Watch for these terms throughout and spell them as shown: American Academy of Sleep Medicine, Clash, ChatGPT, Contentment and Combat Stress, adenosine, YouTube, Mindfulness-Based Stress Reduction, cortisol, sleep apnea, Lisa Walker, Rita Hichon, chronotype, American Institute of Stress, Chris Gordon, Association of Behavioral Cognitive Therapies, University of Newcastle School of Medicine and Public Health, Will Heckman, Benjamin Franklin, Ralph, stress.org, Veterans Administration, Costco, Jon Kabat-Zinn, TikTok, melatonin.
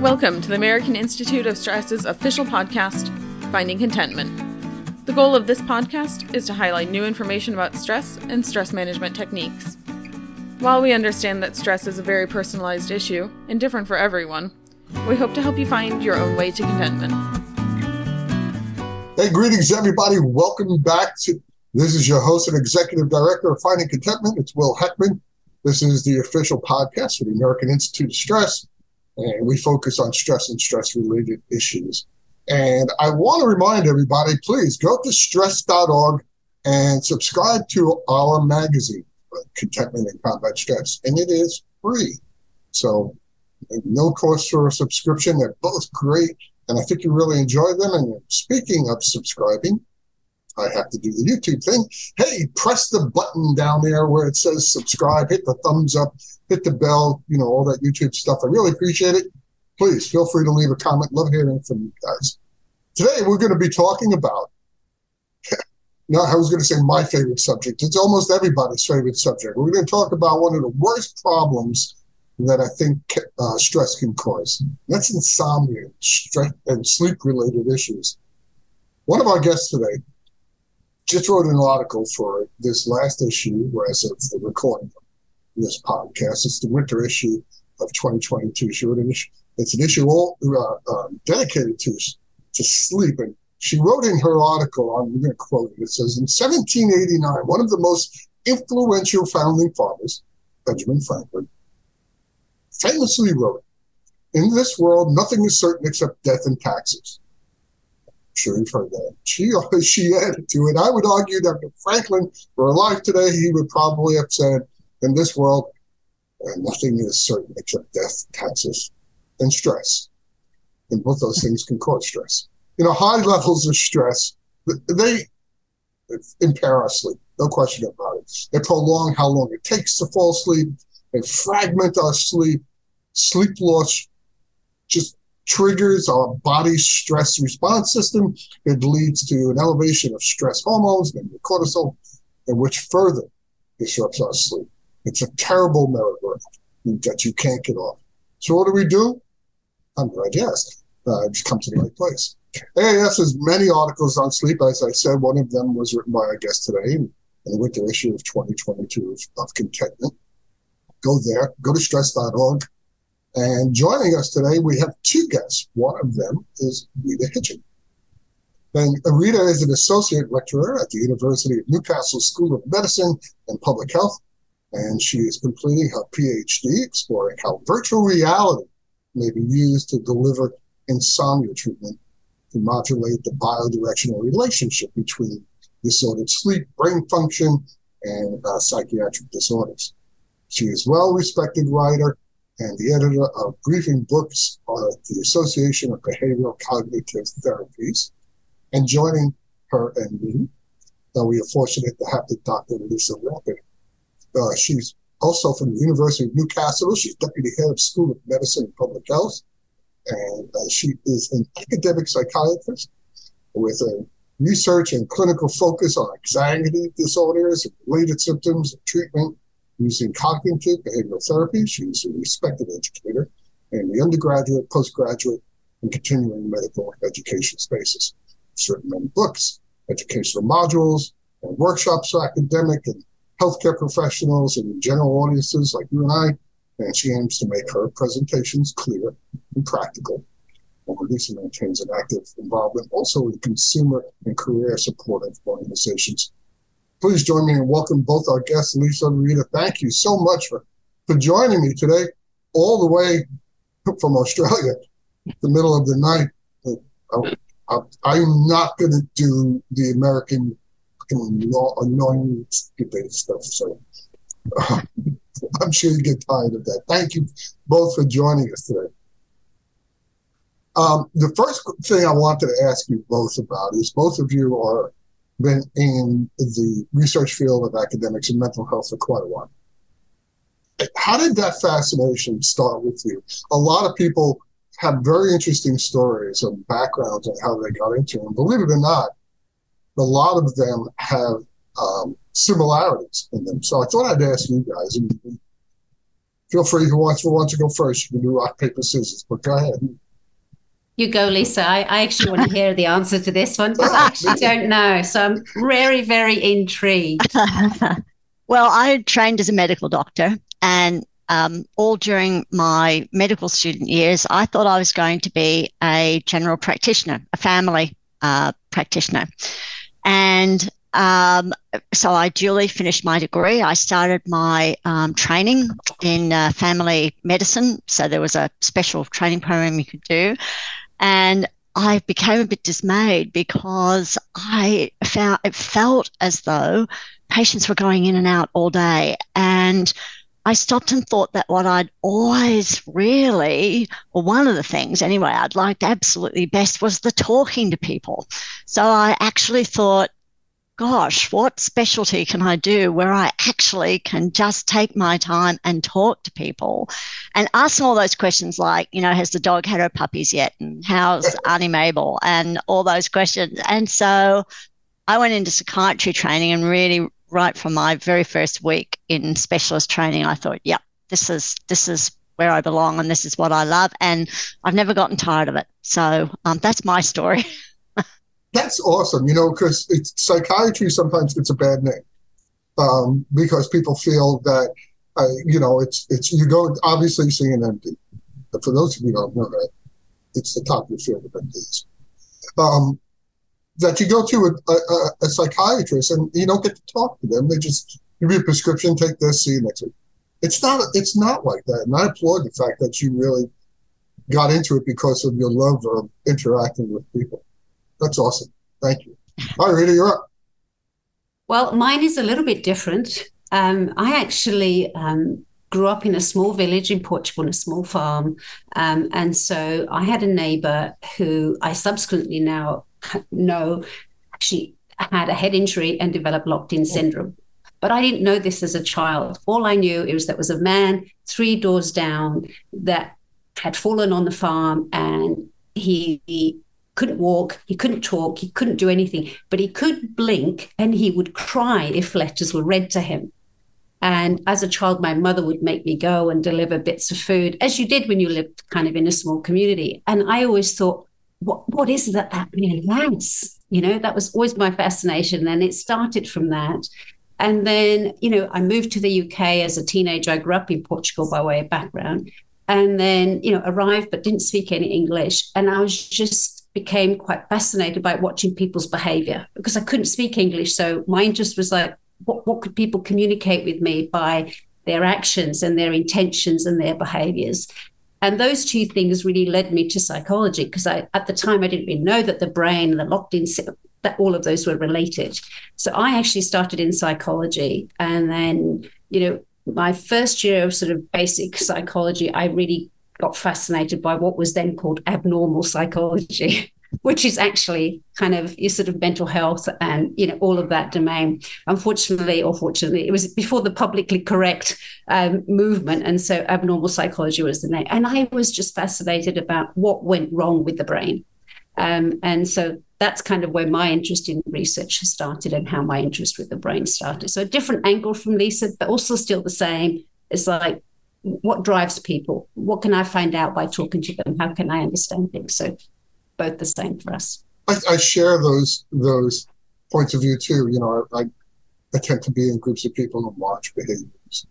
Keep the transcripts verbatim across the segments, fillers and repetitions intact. Welcome to the American Institute of Stress's official podcast, Finding Contentment. The goal of this podcast is to highlight new information about stress and stress management techniques. While we understand that stress is a very personalized issue and different for everyone, we hope to help you find your own way to contentment. Hey, greetings everybody. Welcome back to, this is your host and executive director of Finding Contentment. It's Will Heckman. This is the official podcast for the American Institute of Stress. And we focus on stress and stress-related issues. And I want to remind everybody, please go to stress dot org and subscribe to our magazine, Contentment and Combat Stress. And it is free. So no cost for a subscription. They're both great. And I think you really enjoy them. And speaking of subscribing, I have to do the YouTube thing. Hey, press the button down there where it says subscribe, hit the thumbs up, hit the bell, you know, all that YouTube stuff. I really appreciate it. Please feel free to leave a comment. Love hearing from you guys. Today, we're going to be talking about, no, I was going to say my favorite subject. It's almost everybody's favorite subject. We're going to talk about one of the worst problems that I think uh, stress can cause. That's insomnia, stress, and sleep-related issues. One of our guests today just wrote an article for this last issue, as of the recording of this podcast. It's the winter issue of twenty twenty-two. She wrote an issue. It's an issue all uh, uh, dedicated to, to sleep. And she wrote in her article, I'm going to quote it, it says, in seventeen eighty-nine, one of the most influential founding fathers, Benjamin Franklin, famously wrote, in this world, nothing is certain except death and taxes. Sure you've heard that. She, she added to it, I would argue that if Franklin were alive today, he would probably have said, in this world, nothing is certain except death, taxes, and stress. And both those things can cause stress. You know, high levels of stress, they impair our sleep, no question about it. They prolong how long it takes to fall asleep. They fragment our sleep. Sleep loss just triggers our body's stress response system. It leads to an elevation of stress hormones, and cortisol, and which further disrupts our sleep. It's a terrible merry-go-round that you can't get off. So what do we do? I'm glad you asked. Uh, just come to the right place. A A S has many articles on sleep. As I said, one of them was written by our guest today in the winter issue of twenty twenty-two of, of Contentment. Go there. Go to stress dot org. And joining us today, we have two guests. One of them is Rita Hichon. And Rita is an associate lecturer at the University of Newcastle School of Medicine and Public Health. And she is completing her P H D, exploring how virtual reality may be used to deliver insomnia treatment to modulate the biodirectional relationship between disordered sleep, brain function, and uh, psychiatric disorders. She is a well-respected writer and the editor of briefing books at the Association of Behavioral Cognitive Therapies. And joining her and me, uh, we are fortunate to have the Doctor Lisa Walker. Uh, she's also from the University of Newcastle. She's Deputy Head of School of Medicine and Public Health. And uh, she is an academic psychiatrist with a research and clinical focus on anxiety disorders, and related symptoms, and treatment using cognitive behavioral therapy. She's a respected educator in the undergraduate, postgraduate, and continuing medical education spaces. Certain many books, educational modules, and workshops for academic and healthcare professionals and general audiences like you and I. And she aims to make her presentations clear and practical. And Lisa maintains an active involvement also in consumer and career supportive organizations. Please join me and welcome both our guests, Lisa and Rita. Thank you so much for, for joining me today, all the way from Australia, the middle of the night. I, I, I'm not going to do the American annoying debate stuff, so uh, I'm sure you get tired of that. Thank you both for joining us today. Um, the first thing I wanted to ask you both about is both of you are been in the research field of academics and mental health for quite a while. How did that fascination start with you? A lot of people have very interesting stories and backgrounds on how they got into it. And believe it or not, a lot of them have um, similarities in them. So I thought I'd ask you guys, and Feel free, who wants, who wants to go first? You can do rock, paper, scissors, but go ahead. You go, Lisa. I, I actually want to hear the answer to this one because I actually don't know. So I'm very, very intrigued. Well, I trained as a medical doctor, and um, all during my medical student years, I thought I was going to be a general practitioner, a family uh, practitioner. And um, so I duly finished my degree. I started my um, training in uh, family medicine. So there was a special training program you could do. And I became a bit dismayed because I found it felt as though patients were going in and out all day. And I stopped and thought that what I'd always really, or one of the things anyway, I'd liked absolutely best was the talking to people. So I actually thought, gosh, what specialty can I do where I actually can just take my time and talk to people and ask them all those questions like, you know, has the dog had her puppies yet? And how's Auntie Mabel? And all those questions. And so I went into psychiatry training, and really right from my very first week in specialist training, I thought, yeah, this is this is where I belong, and this is what I love. And I've never gotten tired of it. So um, that's my story. That's awesome, you know, because psychiatry sometimes gets a bad name um, because people feel that, uh, you know, it's, it's you go, obviously, see an M D. But for those of you who don't know that, it's the top of your field of M Ds. Um, that you go to a, a, a psychiatrist and you don't get to talk to them. They just give you a prescription, take this, see you next week. It's not, it's not like that. And I applaud the fact that you really got into it because of your love of interacting with people. That's awesome. Thank you. All right, Rita, you're up. Well, mine is a little bit different. Um, I actually um, grew up in a small village in Portugal, on a small farm. Um, and so I had a neighbour who I subsequently now know actually had a head injury and developed locked-in syndrome. But I didn't know this as a child. All I knew is that was a man three doors down that had fallen on the farm, and he... he couldn't walk, he couldn't talk, he couldn't do anything, but he could blink and he would cry if letters were read to him. And as a child, my mother would make me go and deliver bits of food, as you did when you lived kind of in a small community. And I always thought, what, what is it that that man has? You know, that was always my fascination. And it started from that. And then, you know, I moved to the U K as a teenager. I grew up in Portugal by way of background. And then, you know, arrived but didn't speak any English. And I was just... became quite fascinated by watching people's behavior because I couldn't speak English. So my interest was like, what, what could people communicate with me by their actions and their intentions and their behaviors? And those two things really led me to psychology because I, at the time, I didn't really know that the brain, the locked in, that all of those were related. So I actually started in psychology. And then, you know, my first year of sort of basic psychology, I really got fascinated by what was then called abnormal psychology, which is actually kind of your sort of mental health and, you know, all of that domain. Unfortunately, or fortunately, it was before the publicly correct um, movement. And so abnormal psychology was the name. And I was just fascinated about what went wrong with the brain. Um, and so that's kind of where my interest in research started and how my interest with the brain started. So a different angle from Lisa, but also still the same. It's like, what drives people? What can I find out by talking to them? How can I understand things? So both the same for us. I, I share those those points of view too. You know, I, I tend to be in groups of people and watch behaviors,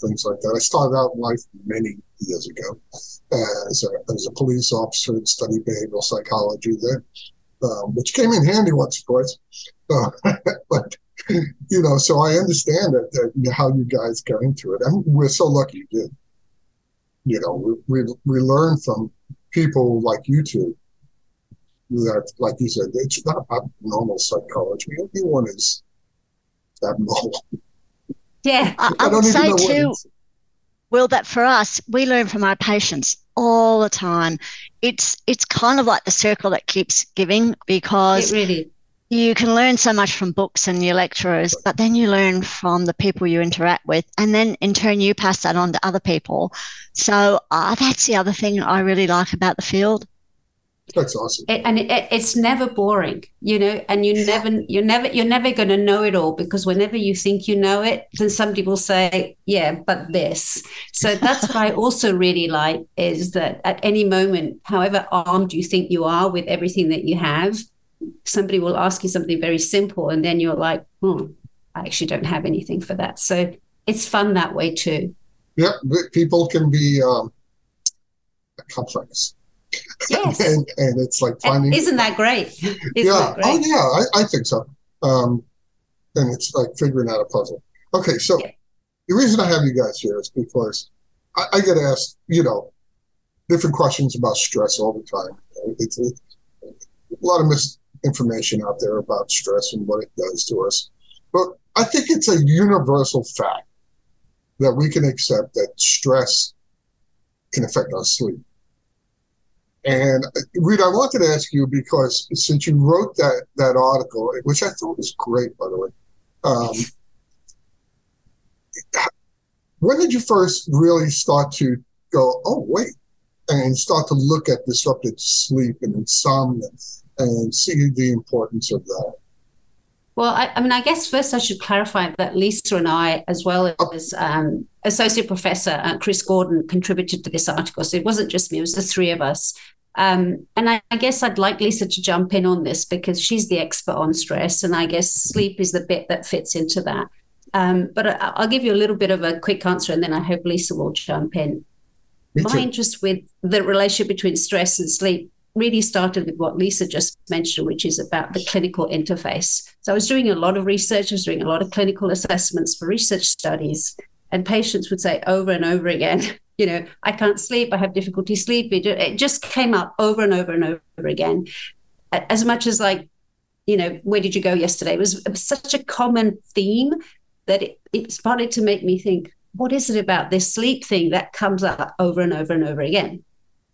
things like that. I started out in life many years ago as a, as a police officer and studied behavioral psychology there, um, which came in handy once, of course. Uh, but you know, so I understand that, that how you guys got into it. I mean, we're so lucky you did. You know, we, we we learn from people like you two that, like you said, it's not abnormal psychology. Everyone is abnormal. Yeah, I, I would say too, Will, that for us, we learn from our patients all the time. It's it's kind of like the circle that keeps giving because it really. You can learn so much from books and your lecturers, but then you learn from the people you interact with, and then in turn you pass that on to other people. So uh, that's the other thing I really like about the field. That's awesome. It, and it, it, it's never boring, you know, and you never, you're never, you're never going to know it all, because whenever you think you know it, then somebody will say, yeah, but this. So that's what I also really like, is that at any moment, however armed you think you are with everything that you have, somebody will ask you something very simple. And then you're like, hmm, I actually don't have anything for that. So it's fun that way too. Yeah. People can be um, complex. Yes. and, and it's like finding... Isn't that great? Isn't yeah. that great? Oh, yeah, I, I think so. Um, and it's like figuring out a puzzle. Okay, so yeah. The reason I have you guys here is because I, I get asked, you know, different questions about stress all the time. It's, it's a lot of misinformation out there about stress and what it does to us. But I think it's a universal fact that we can accept that stress can affect our sleep. And Rita, I wanted to ask you, because since you wrote that that article, which I thought was great, by the way, um, when did you first really start to go, oh, wait, and start to look at disrupted sleep and insomnia and see the importance of that? Well, I, I mean, I guess first I should clarify that Lisa and I, as well as um, Associate Professor uh, Chris Gordon, contributed to this article. So it wasn't just me, it was the three of us. Um, and I, I guess I'd like Lisa to jump in on this, because she's the expert on stress, and I guess sleep is the bit that fits into that. Um, but I, I'll give you a little bit of a quick answer, and then I hope Lisa will jump in. My interest with the relationship between stress and sleep really started with what Lisa just mentioned, which is about the clinical interface. So I was doing a lot of research, I was doing a lot of clinical assessments for research studies, and patients would say over and over again, you know, I can't sleep, I have difficulty sleeping. It just came up over and over and over again. As much as like, you know, where did you go yesterday? It was such a common theme that it, it started to make me think, what is it about this sleep thing that comes up over and over and over again?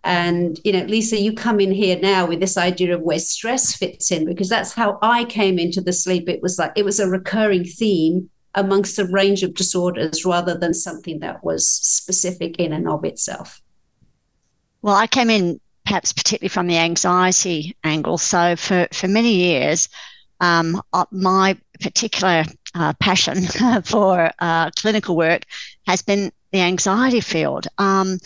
And, you know, Lisa, you come in here now with this idea of where stress fits in, because that's how I came into the sleep. It was like it was a recurring theme amongst a range of disorders rather than something that was specific in and of itself. Well, I came in perhaps particularly from the anxiety angle. So for, for many years, um, my particular uh, passion for uh, clinical work has been the anxiety field. Um,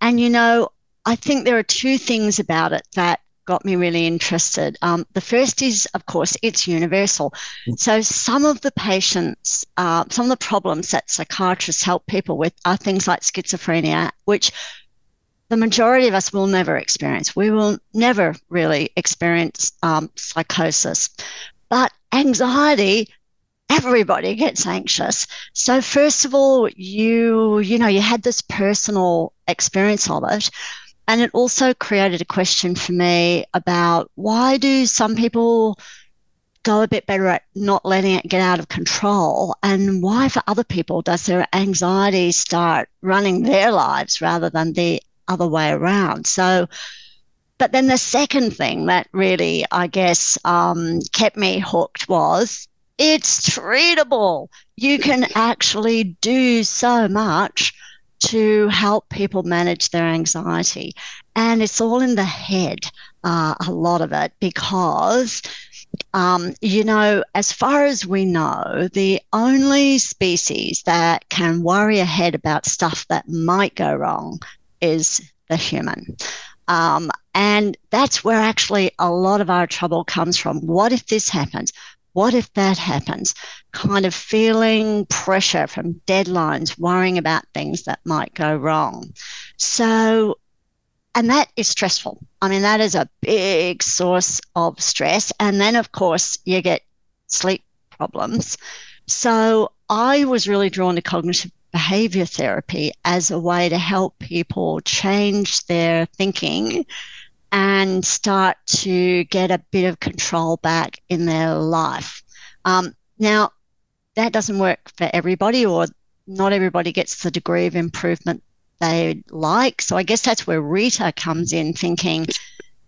and, you know, I think there are two things about it that got me really interested. Um, the first is, of course, it's universal. So some of the patients, uh, some of the problems that psychiatrists help people with are things like schizophrenia, which the majority of us will never experience. We will never really experience um, psychosis. But anxiety, everybody gets anxious. So first of all, you, you know, you had this personal experience of it. And it also created a question for me about why do some people go a bit better at not letting it get out of control, and why for other people does their anxiety start running their lives rather than the other way around? So, but then the second thing that really, I guess, um, kept me hooked was it's treatable. You can actually do so much to help people manage their anxiety. And it's all in the head, uh, a lot of it, because, um, you know, as far as we know, the only species that can worry ahead about stuff that might go wrong is the human. Um, and that's where actually a lot of our trouble comes from. What if this happens? What if that happens? Kind of feeling pressure from deadlines, worrying about things that might go wrong. So, and that is stressful. I mean, that is a big source of stress. And then, of course, you get sleep problems. So I was really drawn to cognitive behavior therapy as a way to help people change their thinking and start to get a bit of control back in their life. Um, now, that doesn't work for everybody, or not everybody gets the degree of improvement they like. So I guess that's where Rita comes in, thinking,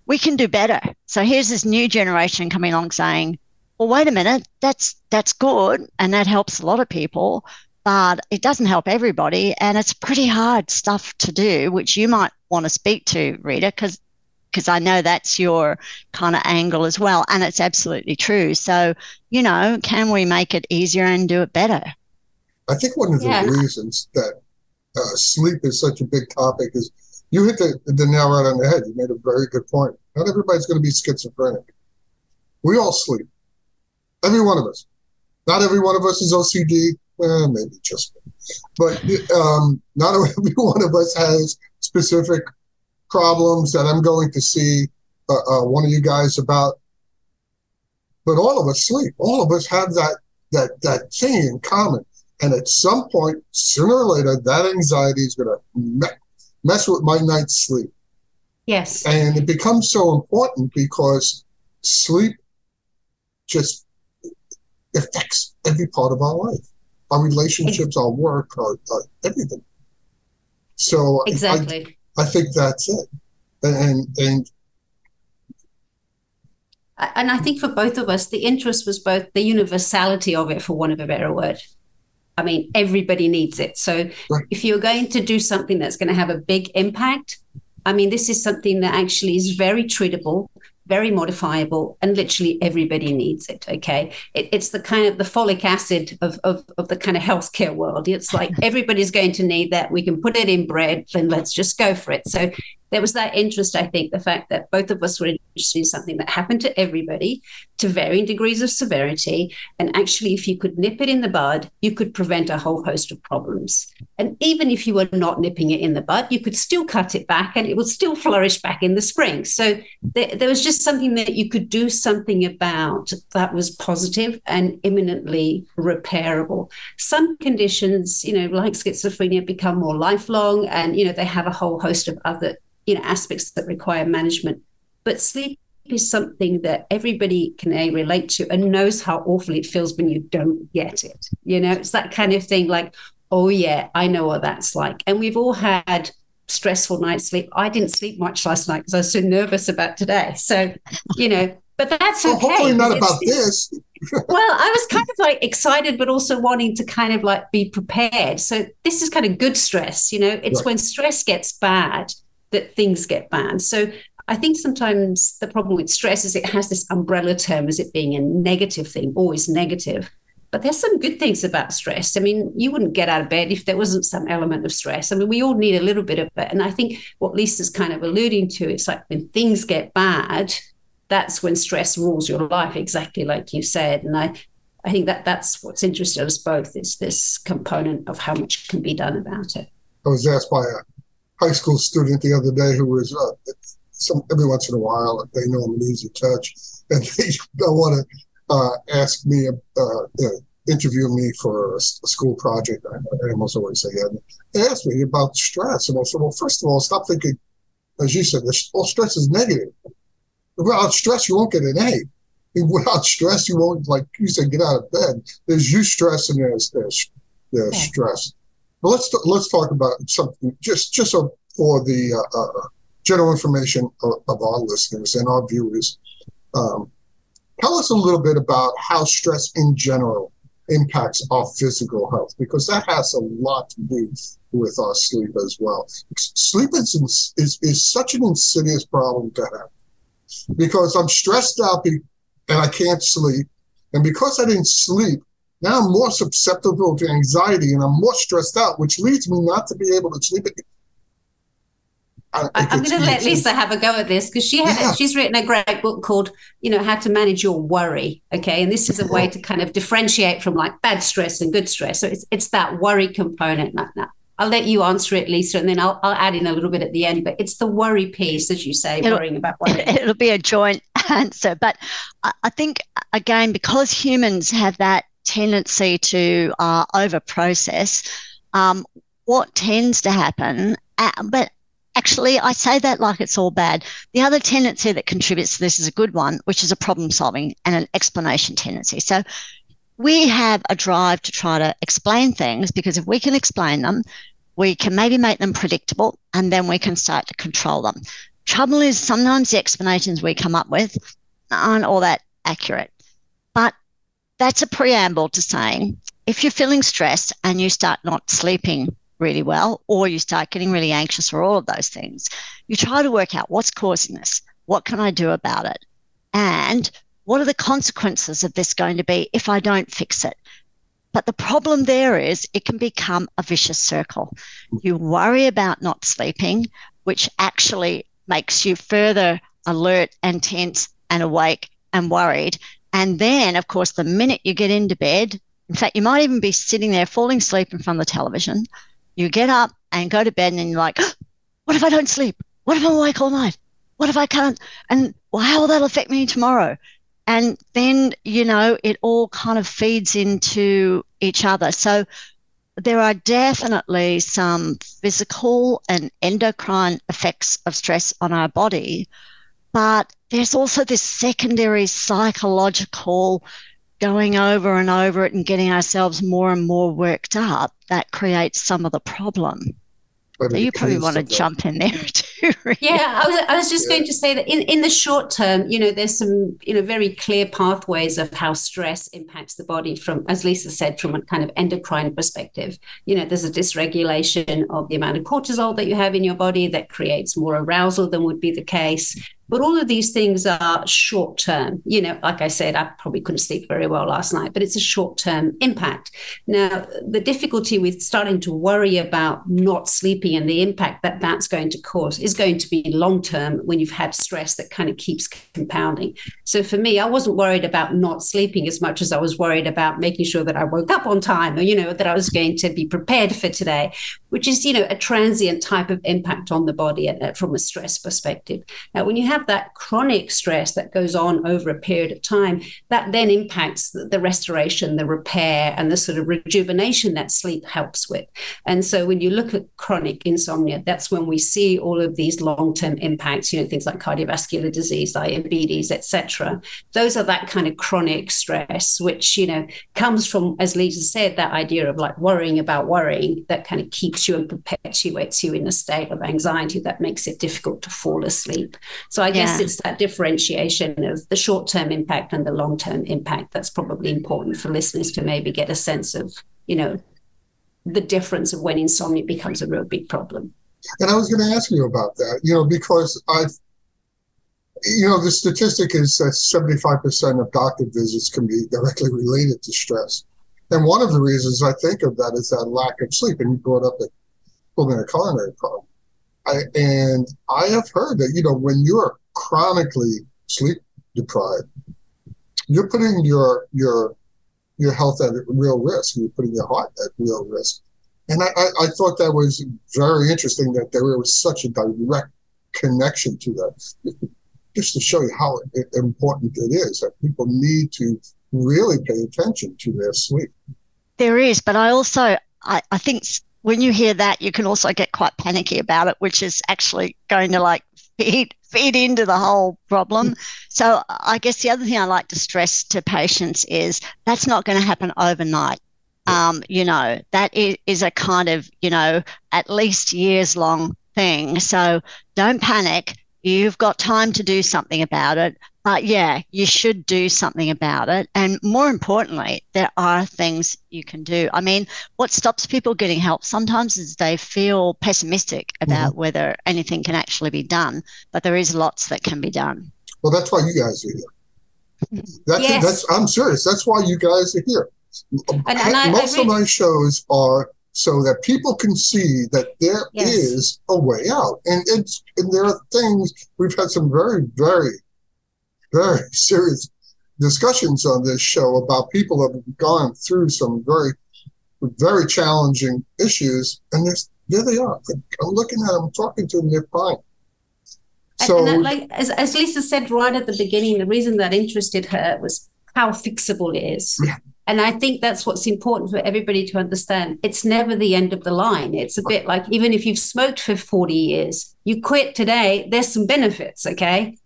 we can do better. So here's this new generation coming along saying, well, wait a minute, that's that's good, and that helps a lot of people, but it doesn't help everybody, and it's pretty hard stuff to do, which you might want to speak to, Rita, because because I know that's your kind of angle as well. And it's absolutely true. So, you know, can we make it easier and do it better? I think one of the yeah. reasons that uh, sleep is such a big topic is you hit the, the nail right on the head. You made a very good point. Not everybody's going to be schizophrenic. We all sleep. Every one of us. Not every one of us is O C D. Well, maybe just me. But um, not every one of us has specific problems that I'm going to see uh, uh, one of you guys about. But all of us sleep. All of us have that that that thing in common. And at some point, sooner or later, that anxiety is going to me- mess with my night's sleep. Yes. And it becomes so important because sleep just affects every part of our life, our relationships, our work, our, our everything. So exactly. I, I think that's it. And and and I think for both of us, the interest was both the universality of it, for want of a better word. I mean, everybody needs it. So right. if you're going to do something that's going to have a big impact, I mean, this is something that actually is very treatable, very modifiable, and literally everybody needs it, okay? It, it's the kind of the folic acid of, of, of the kind of healthcare world. It's like everybody's going to need that. We can put it in bread, then let's just go for it. So there was that interest, I think, the fact that both of us were interested in something that happened to everybody to varying degrees of severity. And actually, if you could nip it in the bud, you could prevent a whole host of problems. And even if you were not nipping it in the bud, you could still cut it back and it would still flourish back in the spring. So there, there was just something that you could do something about that was positive and imminently repairable. Some conditions, you know, like schizophrenia, become more lifelong, and, you know, they have a whole host of other, you know, aspects that require management. But sleep is something that everybody can uh, relate to and knows how awful it feels when you don't get it. You know, it's that kind of thing like, oh, yeah, I know what that's like. And we've all had stressful night's sleep. I didn't sleep much last night because I was so nervous about today. So, you know, but that's well, okay. Hopefully not about this. Well, I was kind of like excited, but also wanting to kind of like be prepared. So this is kind of good stress. You know, it's right. when stress gets bad that things get bad. So I think sometimes the problem with stress is it has this umbrella term as it being a negative thing, always negative. But there's some good things about stress. I mean, you wouldn't get out of bed if there wasn't some element of stress. I mean, we all need a little bit of it. And I think what Lisa's kind of alluding to, it's like when things get bad, that's when stress rules your life, exactly like you said. And I, I think that that's what's interested us both, is this component of how much can be done about it. I was asked by a high school student the other day who was uh, some every once in a while, they know I'm an easy touch, and they don't want to uh, ask me, uh, uh, interview me for a school project. I, I almost always say, yeah. They asked me about stress, and I said, well, first of all, stop thinking, as you said, all stress is negative. Without stress, you won't get an A. Without stress, you won't, like you said, get out of bed. There's you stress and there's there's, there's okay. stress. But let's let's talk about something just just so for the uh, uh, general information of, of our listeners and our viewers. Um, tell us a little bit about how stress in general impacts our physical health, because that has a lot to do with our sleep as well. Sleep is is, is such an insidious problem to have, because I'm stressed out and I can't sleep, and because I didn't sleep, now I'm more susceptible to anxiety and I'm more stressed out, which leads me not to be able to sleep. I, I I'm going to let Lisa have a go at this, because she had, yeah. she's written a great book called, you know, How to Manage Your Worry. Okay. And this is a way to kind of differentiate from like bad stress and good stress. So it's it's that worry component. No, no. I'll let you answer it, Lisa, and then I'll I'll add in a little bit at the end. But it's the worry piece, as you say, it'll, worrying about worry. It'll be a joint answer. But I, I think, again, because humans have that tendency to uh, over-process, um, what tends to happen, uh, but actually I say that like it's all bad. The other tendency that contributes to this is a good one, which is a problem-solving and an explanation tendency. So we have a drive to try to explain things, because if we can explain them, we can maybe make them predictable, and then we can start to control them. Trouble is sometimes the explanations we come up with aren't all that accurate. But that's a preamble to saying, if you're feeling stressed and you start not sleeping really well, or you start getting really anxious, or all of those things, you try to work out what's causing this, what can I do about it, and what are the consequences of this going to be if I don't fix it? But the problem there is it can become a vicious circle. You worry about not sleeping, which actually makes you further alert and tense and awake and worried. And then, of course, the minute you get into bed, in fact, you might even be sitting there falling asleep in front of the television. You get up and go to bed and then you're like, what if I don't sleep? What if I'm awake all night? What if I can't? And well, how will that affect me tomorrow? And then, you know, it all kind of feeds into each other. So there are definitely some physical and endocrine effects of stress on our body, but there's also this secondary psychological going over and over it and getting ourselves more and more worked up that creates some of the problem. So you probably want to jump in there too. Rita. Yeah, I was, I was just yeah. going to say that in, in the short term, you know, there's some, you know, very clear pathways of how stress impacts the body from, as Lisa said, from a kind of endocrine perspective. You know, there's a dysregulation of the amount of cortisol that you have in your body that creates more arousal than would be the case. But all of these things are short term. You know, like I said, I probably couldn't sleep very well last night, but it's a short term impact. Now, the difficulty with starting to worry about not sleeping and the impact that that's going to cause is going to be long term when you've had stress that kind of keeps compounding. So for me, I wasn't worried about not sleeping as much as I was worried about making sure that I woke up on time or, you know, that I was going to be prepared for today, which is, you know, a transient type of impact on the body from a stress perspective. Now, when you have Have that chronic stress that goes on over a period of time, that then impacts the restoration, the repair, and the sort of rejuvenation that sleep helps with. And so when you look at chronic insomnia, that's when we see all of these long-term impacts, you know, things like cardiovascular disease, diabetes, et cetera. Those are that kind of chronic stress, which, you know, comes from, as Lisa said, that idea of like worrying about worrying that kind of keeps you and perpetuates you in a state of anxiety that makes it difficult to fall asleep. So I guess yeah. it's that differentiation of the short-term impact and the long-term impact that's probably important for listeners to maybe get a sense of, you know, the difference of when insomnia becomes a real big problem. And I was going to ask you about that, you know, because I, you know, the statistic is that seventy-five percent of doctor visits can be directly related to stress. And one of the reasons I think of that is that lack of sleep. And you brought up the pulmonary culinary problem. I, and I have heard that, you know, when you're chronically sleep deprived, you're putting your your your health at real risk. You're putting your heart at real risk. And I, I, I thought that was very interesting that there was such a direct connection to that, just to show you how important it is, that people need to really pay attention to their sleep. There is, but I also, I, I think... when you hear that, you can also get quite panicky about it, which is actually going to like feed feed into the whole problem. So I guess the other thing I like to stress to patients is that's not going to happen overnight. Um, you know, that is, is a kind of, you know, at least years long thing. So don't panic. You've got time to do something about it. But yeah, you should do something about it. And more importantly, there are things you can do. I mean, what stops people getting help sometimes is they feel pessimistic about mm-hmm. whether anything can actually be done, but there is lots that can be done. Well, that's why you guys are here. That's, yes. that's, I'm serious. That's why you guys are here. And, and I, Most I really, of my shows are so that people can see that there yes. is a way out. And, it's, and there are things, we've had some very, very, very serious discussions on this show about people who have gone through some very, very challenging issues. And there they are. I'm looking at them, I'm talking to them, they're fine. So, and that, like, as, as Lisa said right at the beginning, the reason that interested her was how fixable it is. Yeah. And I think that's what's important for everybody to understand. It's never the end of the line. It's a bit like even if you've smoked for forty years, you quit today, there's some benefits, okay?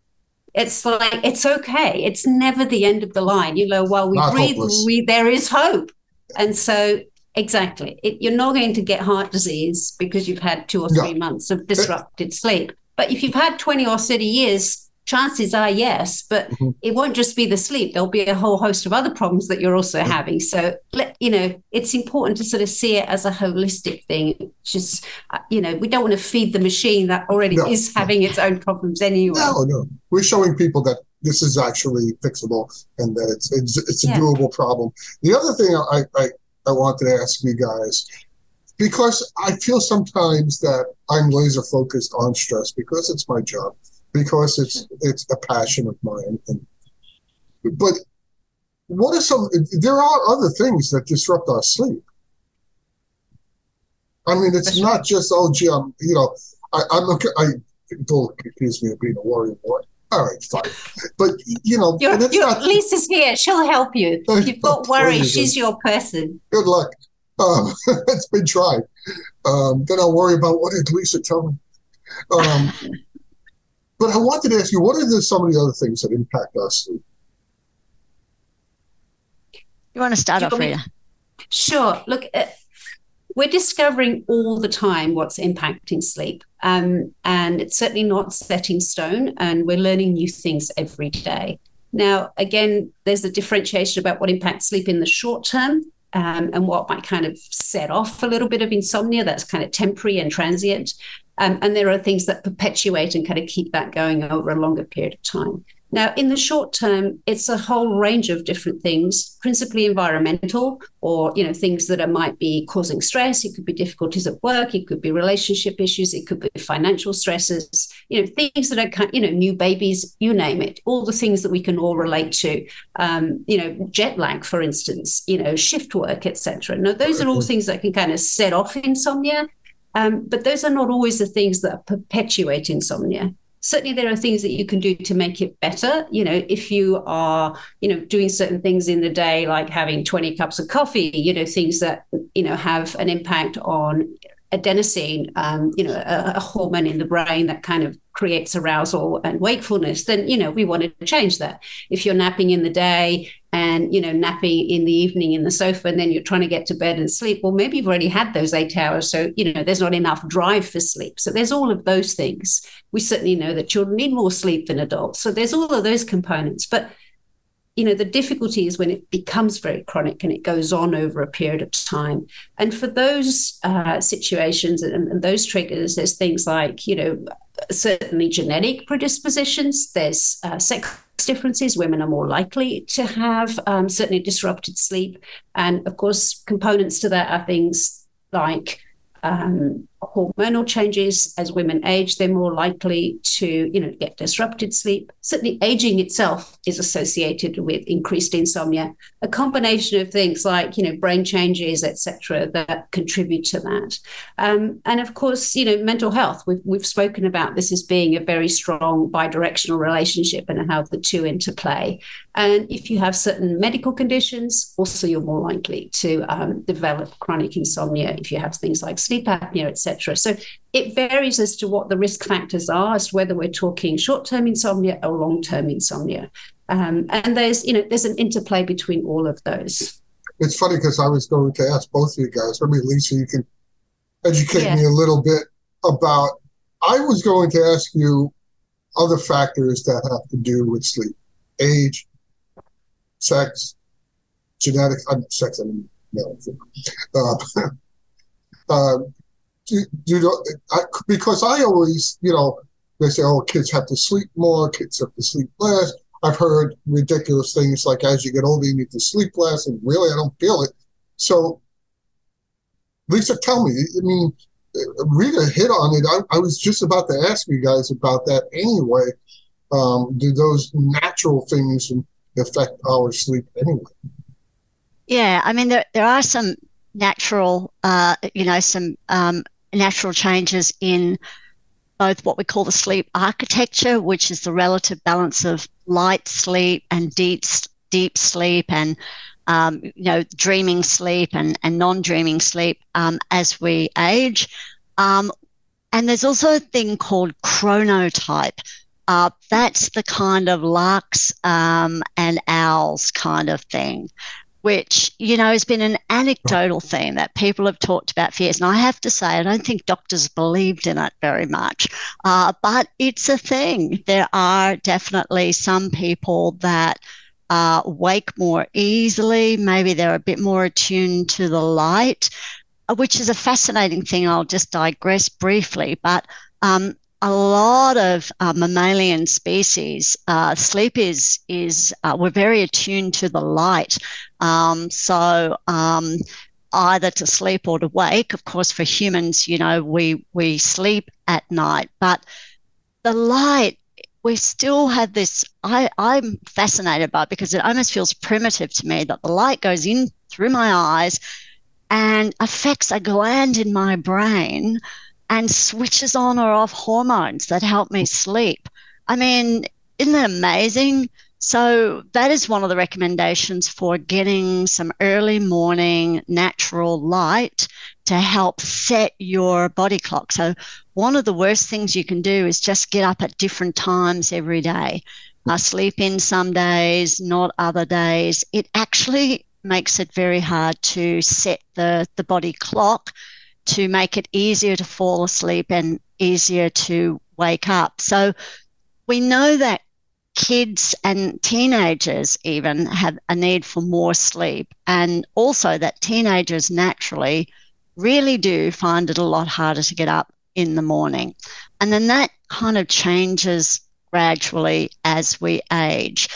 It's like, it's okay. It's never the end of the line. You know, while we Not breathe, we, there is hope. And so, exactly. It, you're not going to get heart disease because you've had two or three no. months of disrupted sleep. But if you've had twenty or thirty years, chances are yes, but mm-hmm. it won't just be the sleep. There'll be a whole host of other problems that you're also mm-hmm. having. So, you know, it's important to sort of see it as a holistic thing. Just, you know, we don't want to feed the machine that already no. is having its own problems anyway. No, no. We're showing people that this is actually fixable and that it's it's, it's a yeah. doable problem. The other thing I, I, I wanted to ask you guys, because I feel sometimes that I'm laser focused on stress because it's my job, because it's it's a passion of mine. And, but what are some, there are other things that disrupt our sleep. I mean, it's not just, oh, gee, I'm, you know, I, I'm okay. I, people accuse me of being a worry wart. All right, fine. But, you know. Your, your, not, Lisa's here. She'll help you. If you've got worry, she's your person. Good luck. Um, it's been tried. Um, then I'll worry about what did Lisa tell me. Um, but I wanted to ask you, what are the, some of the other things that impact our sleep? You want to start off, Rita? Sure. Look, uh, we're discovering all the time what's impacting sleep. Um, and it's certainly not set in stone, and we're learning new things every day. Now, again, there's a differentiation about what impacts sleep in the short term um, and what might kind of set off a little bit of insomnia that's kind of temporary and transient. Um, and there are things that perpetuate and kind of keep that going over a longer period of time. Now, in the short term, it's a whole range of different things, principally environmental or, you know, things that are, might be causing stress. It could be difficulties at work. It could be relationship issues. It could be financial stresses, you know, things that are, you know, new babies, you name it, all the things that we can all relate to, um, you know, jet lag, for instance, you know, shift work, et cetera. Now, those are all things that can kind of set off insomnia, um, but those are not always the things that perpetuate insomnia. Certainly there are things that you can do to make it better. You know, if you are, you know, doing certain things in the day, like having twenty cups of coffee, you know, things that, you know, have an impact on adenosine, um, you know, a, a hormone in the brain that kind of creates arousal and wakefulness, then, you know, we wanted to change that. If you're napping in the day and, you know, napping in the evening in the sofa, and then you're trying to get to bed and sleep, well, maybe you've already had those eight hours. So, you know, there's not enough drive for sleep. So there's all of those things. We certainly know that children need more sleep than adults. So there's all of those components. But, you know, the difficulty is when it becomes very chronic and it goes on over a period of time. And for those uh, situations and, and those triggers, there's things like, you know, certainly genetic predispositions. There's uh, sex differences. Women are more likely to have um, certainly disrupted sleep. And of course, components to that are things like um, hormonal changes. As women age, they're more likely to, you know, get disrupted sleep. Certainly aging itself is associated with increased insomnia, a combination of things like, you know, brain changes, et cetera, that contribute to that. Um, and of course, you know, mental health, we've, we've spoken about this as being a very strong bidirectional relationship and how the two interplay. And if you have certain medical conditions, also you're more likely to um, develop chronic insomnia if you have things like sleep apnea, et cetera. So it varies as to what the risk factors are, as to whether we're talking short-term insomnia or long-term insomnia. Um, and there's, you know, there's an interplay between all of those. It's funny because I was going to ask both of you guys, maybe Lisa, you can educate yeah. me a little bit about, I was going to ask you other factors that have to do with sleep, age, sex, genetic, uh, sex, I mean, no. Uh, uh, Do, do, I, because I always, you know, they say, oh, kids have to sleep more, kids have to sleep less. I've heard ridiculous things like, as you get older, you need to sleep less, and really, I don't feel it. So, Lisa, tell me, I mean, Rita hit on it. I, I was just about to ask you guys about that anyway. Um, do those natural things affect our sleep anyway? Yeah, I mean, there there are some natural, uh, you know, some... Um, natural changes in both what we call the sleep architecture, which is the relative balance of light sleep and deep deep sleep and, um, you know, dreaming sleep and, and non-dreaming sleep um, as we age. Um, and there's also a thing called chronotype. Uh, that's the kind of larks um, and owls kind of thing. which, you know, has been an anecdotal theme that people have talked about for years. And I have to say, I don't think doctors believed in it very much, uh, but it's a thing. There are definitely some people that uh, wake more easily. Maybe they're a bit more attuned to the light, which is a fascinating thing. I'll just digress briefly, but um, a lot of uh, mammalian species, uh, sleep is, is uh, we're very attuned to the light. Um, so um, either to sleep or to wake. Of course, for humans, you know, we, we sleep at night, but the light, we still have this, I, I'm fascinated by it because it almost feels primitive to me that the light goes in through my eyes and affects a gland in my brain and switches on or off hormones that help me sleep. I mean, isn't that amazing? So that is one of the recommendations for getting some early morning natural light to help set your body clock. So one of the worst things you can do is just get up at different times every day. I sleep in some days, not other days. It actually makes it very hard to set the, the body clock to make it easier to fall asleep and easier to wake up. So we know that kids and teenagers even have a need for more sleep, and also that teenagers naturally really do find it a lot harder to get up in the morning. And then that kind of changes gradually as we age.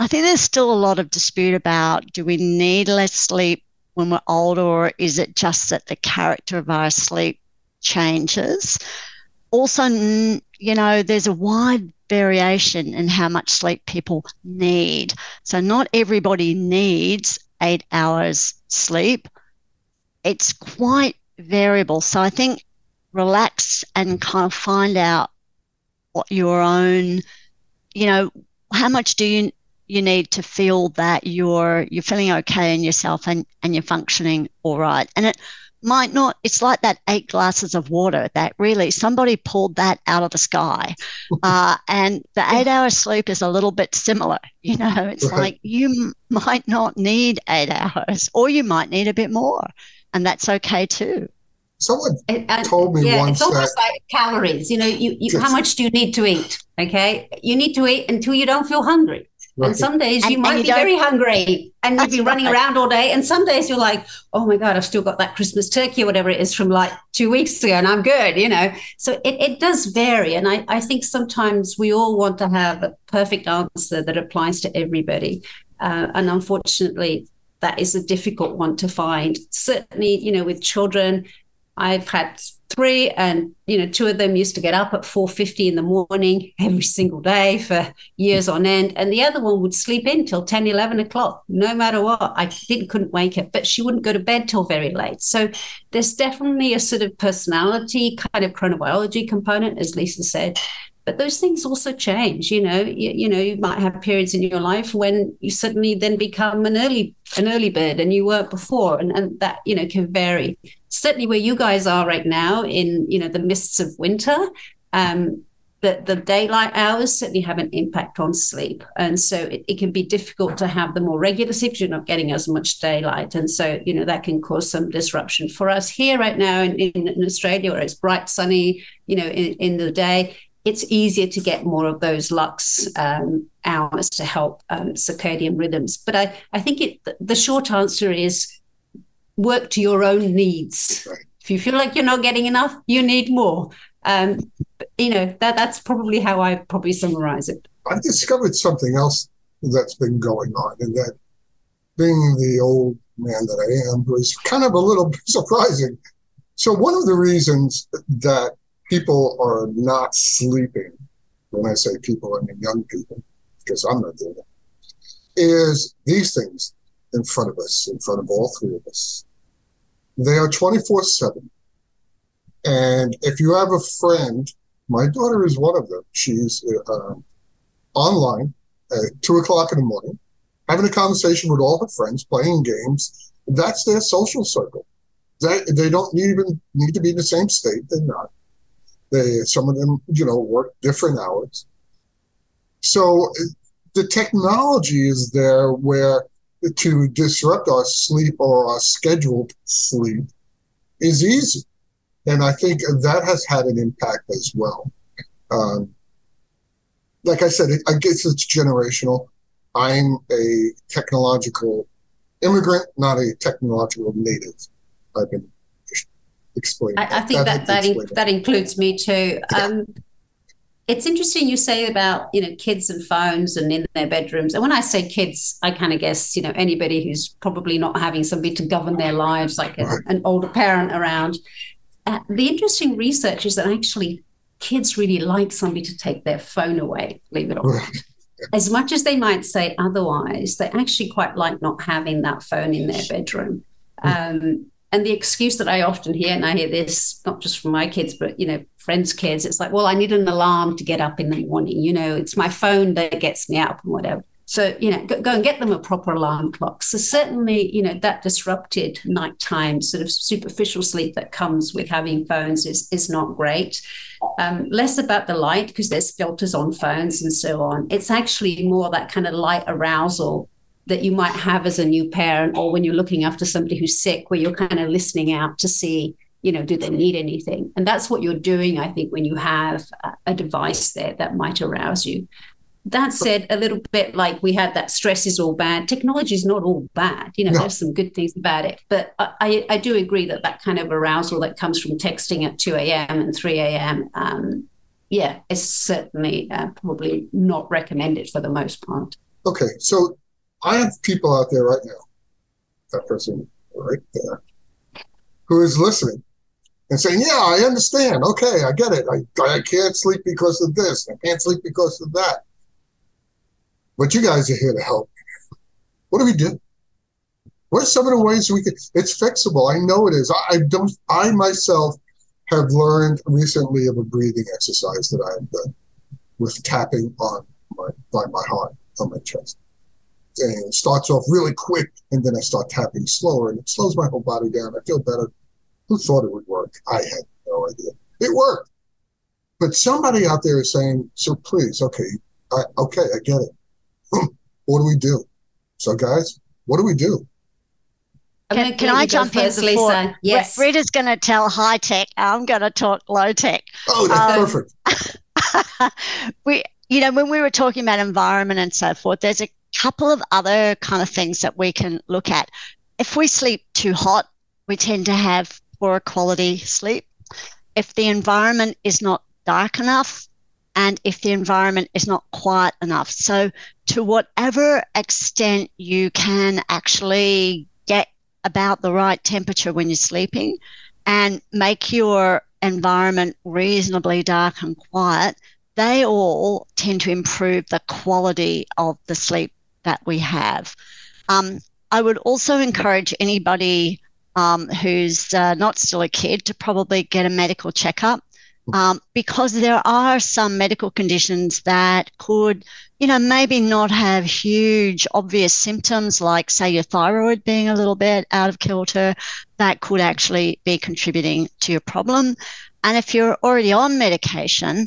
I think there's still a lot of dispute about, do we need less sleep when we're older, or is it just that the character of our sleep changes? Also, you know, there's a wide variation in how much sleep people need. So not everybody needs eight hours sleep. It's quite variable. So I think relax and kind of find out what your own, you know, how much do you You need to feel that you're you're feeling okay in yourself and, and you're functioning all right. And it might not, it's like that eight glasses of water that really somebody pulled that out of the sky. Uh, and the eight hour sleep is a little bit similar. You know, it's right. Like you might not need eight hours or you might need a bit more. And that's okay too. Someone and, told me yeah, once it's almost that, like calories. You know, you, you how much do you need to eat? Okay. You need to eat until you don't feel hungry. Right. And some days you and, might and you be very hungry and you'd be running right. around all day. And some days you're like, oh, my God, I've still got that Christmas turkey or whatever it is from like two weeks ago and I'm good, you know. So it, it does vary. And I, I think sometimes we all want to have a perfect answer that applies to everybody. Uh, and unfortunately, that is a difficult one to find. Certainly, you know, with children, I've had three and, you know, two of them used to get up at four fifty in the morning every single day for years on end. And the other one would sleep in till ten, eleven o'clock, no matter what. I didn't, couldn't wake her, but she wouldn't go to bed till very late. So there's definitely a sort of personality, kind of chronobiology component, as Lisa said. But those things also change, you know. You, you know, you might have periods in your life when you suddenly then become an early an early bird and you weren't before, and, and that, you know, can vary. Certainly where you guys are right now in, you know, the mists of winter, um, the, the daylight hours certainly have an impact on sleep. And so it, it can be difficult to have the more regular sleep because you're not getting as much daylight. And so, you know, that can cause some disruption. For us here right now in, in, in Australia, where it's bright, sunny, you know, in, in the day, it's easier to get more of those lux um, hours to help um, circadian rhythms. But I, I think it, the short answer is work to your own needs. Right. If you feel like you're not getting enough, you need more. Um, but, you know, that that's probably how I probably summarize it. I've discovered something else that's been going on, and that being the old man that I am was kind of a little surprising. So one of the reasons that people are not sleeping, when I say people, I mean young people, because I'm not doing it, is these things in front of us, in front of all three of us. They are twenty-four seven. And if you have a friend, my daughter is one of them. She's uh, online at two o'clock in the morning, having a conversation with all her friends, playing games. That's their social circle. They, they don't even need to be in the same state. They're not. They, some of them, you know, work different hours. So the technology is there where to disrupt our sleep or our scheduled sleep is easy. And I think that has had an impact as well. Um, like I said, it, I guess it's generational. I'm a technological immigrant, not a technological native. I've been explaining. I, that. I think that that, in, that includes me too. Yeah. Um, it's interesting you say about, you know, kids and phones and in their bedrooms. And when I say kids, I kind of guess, you know, anybody who's probably not having somebody to govern their lives, like a, right. an older parent around. Uh, the interesting research is that actually kids really like somebody to take their phone away, believe it or not. Right. As much as they might say otherwise, they actually quite like not having that phone in their bedroom. Um, and the excuse that I often hear, and I hear this not just from my kids, but, you know, friends' kids, it's like, well, I need an alarm to get up in the morning. You know, it's my phone that gets me up and whatever. So, you know, go, go and get them a proper alarm clock. So certainly, you know, that disrupted nighttime sort of superficial sleep that comes with having phones is, is not great. Um, less about the light, because there's filters on phones and so on. It's actually more that kind of light arousal that you might have as a new parent or when you're looking after somebody who's sick, where you're kind of listening out to see, you know, do they need anything? And that's what you're doing, I think, when you have a device there that might arouse you. That said, a little bit like we had that stress is all bad. Technology is not all bad. You know, no. There's some good things about it. But I, I do agree that that kind of arousal that comes from texting at two a.m. and three a.m., um, yeah, it's certainly uh, probably not recommended for the most part. Okay. So I have people out there right now, that person right there, who is listening and saying, yeah, I understand. Okay, I get it. I, I can't sleep because of this. I can't sleep because of that. But you guys are here to help. What do we do? What are some of the ways we can? It's fixable. I know it is. I, I don't. I myself have learned recently of a breathing exercise that I have done with tapping on my by my heart on my chest. And it starts off really quick, and then I start tapping slower, and it slows my whole body down. I feel better. Who thought it would work? I had no idea. It worked. But somebody out there is saying, "So please, okay, I, okay, I get it." What do we do? So, guys, what do we do? Can, can I jump in first, before? Lisa? Yes. Rita's going to tell high tech. I'm going to talk low tech. Oh, that's um, perfect. we, you know, when we were talking about environment and so forth, there's a couple of other kind of things that we can look at. If we sleep too hot, we tend to have poorer quality sleep. If the environment is not dark enough, and if the environment is not quiet enough. So to whatever extent you can actually get about the right temperature when you're sleeping and make your environment reasonably dark and quiet, they all tend to improve the quality of the sleep that we have. Um, I would also encourage anybody um, who's uh, not still a kid to probably get a medical checkup. Um, because there are some medical conditions that could, you know, maybe not have huge obvious symptoms, like, say, your thyroid being a little bit out of kilter, that could actually be contributing to your problem. And if you're already on medication,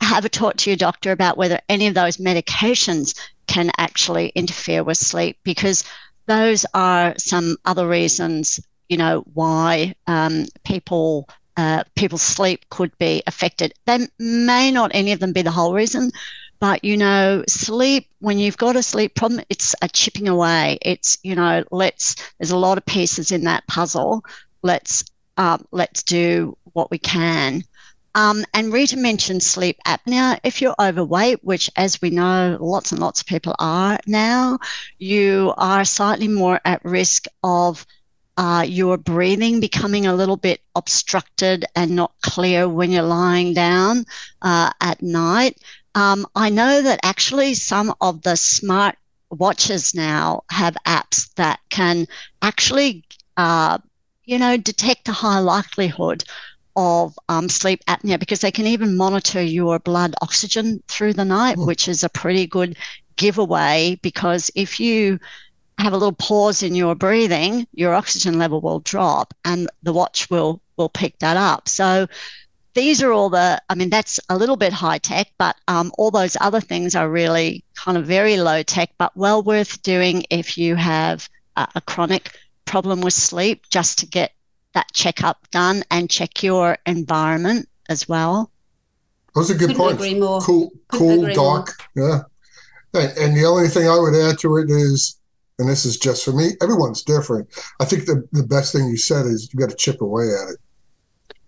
have a talk to your doctor about whether any of those medications can actually interfere with sleep, because those are some other reasons, you know, why um, people... Uh, people's sleep could be affected. They may not, any of them, be the whole reason, but, you know, sleep, when you've got a sleep problem, it's a chipping away. It's, you know, let's, there's a lot of pieces in that puzzle. Let's, um, let's do what we can. Um, and Rita mentioned sleep apnea. If you're overweight, which, as we know, lots and lots of people are now, you are slightly more at risk of Uh, your breathing becoming a little bit obstructed and not clear when you're lying down uh, at night. Um, I know that actually some of the smart watches now have apps that can actually, uh, you know, detect a high likelihood of um, sleep apnea, because they can even monitor your blood oxygen through the night, mm. which is a pretty good giveaway, because if you have a little pause in your breathing, your oxygen level will drop and the watch will will pick that up. So these are all the, I mean, that's a little bit high tech, but um, all those other things are really kind of very low tech, but well worth doing if you have a, a chronic problem with sleep, just to get that checkup done and check your environment as well. Those are good Couldn't points. Agree more. Cool, cool doc. More. Yeah. And, and the only thing I would add to it is, and this is just for me, everyone's different. I think the, the best thing you said is you got to chip away at it.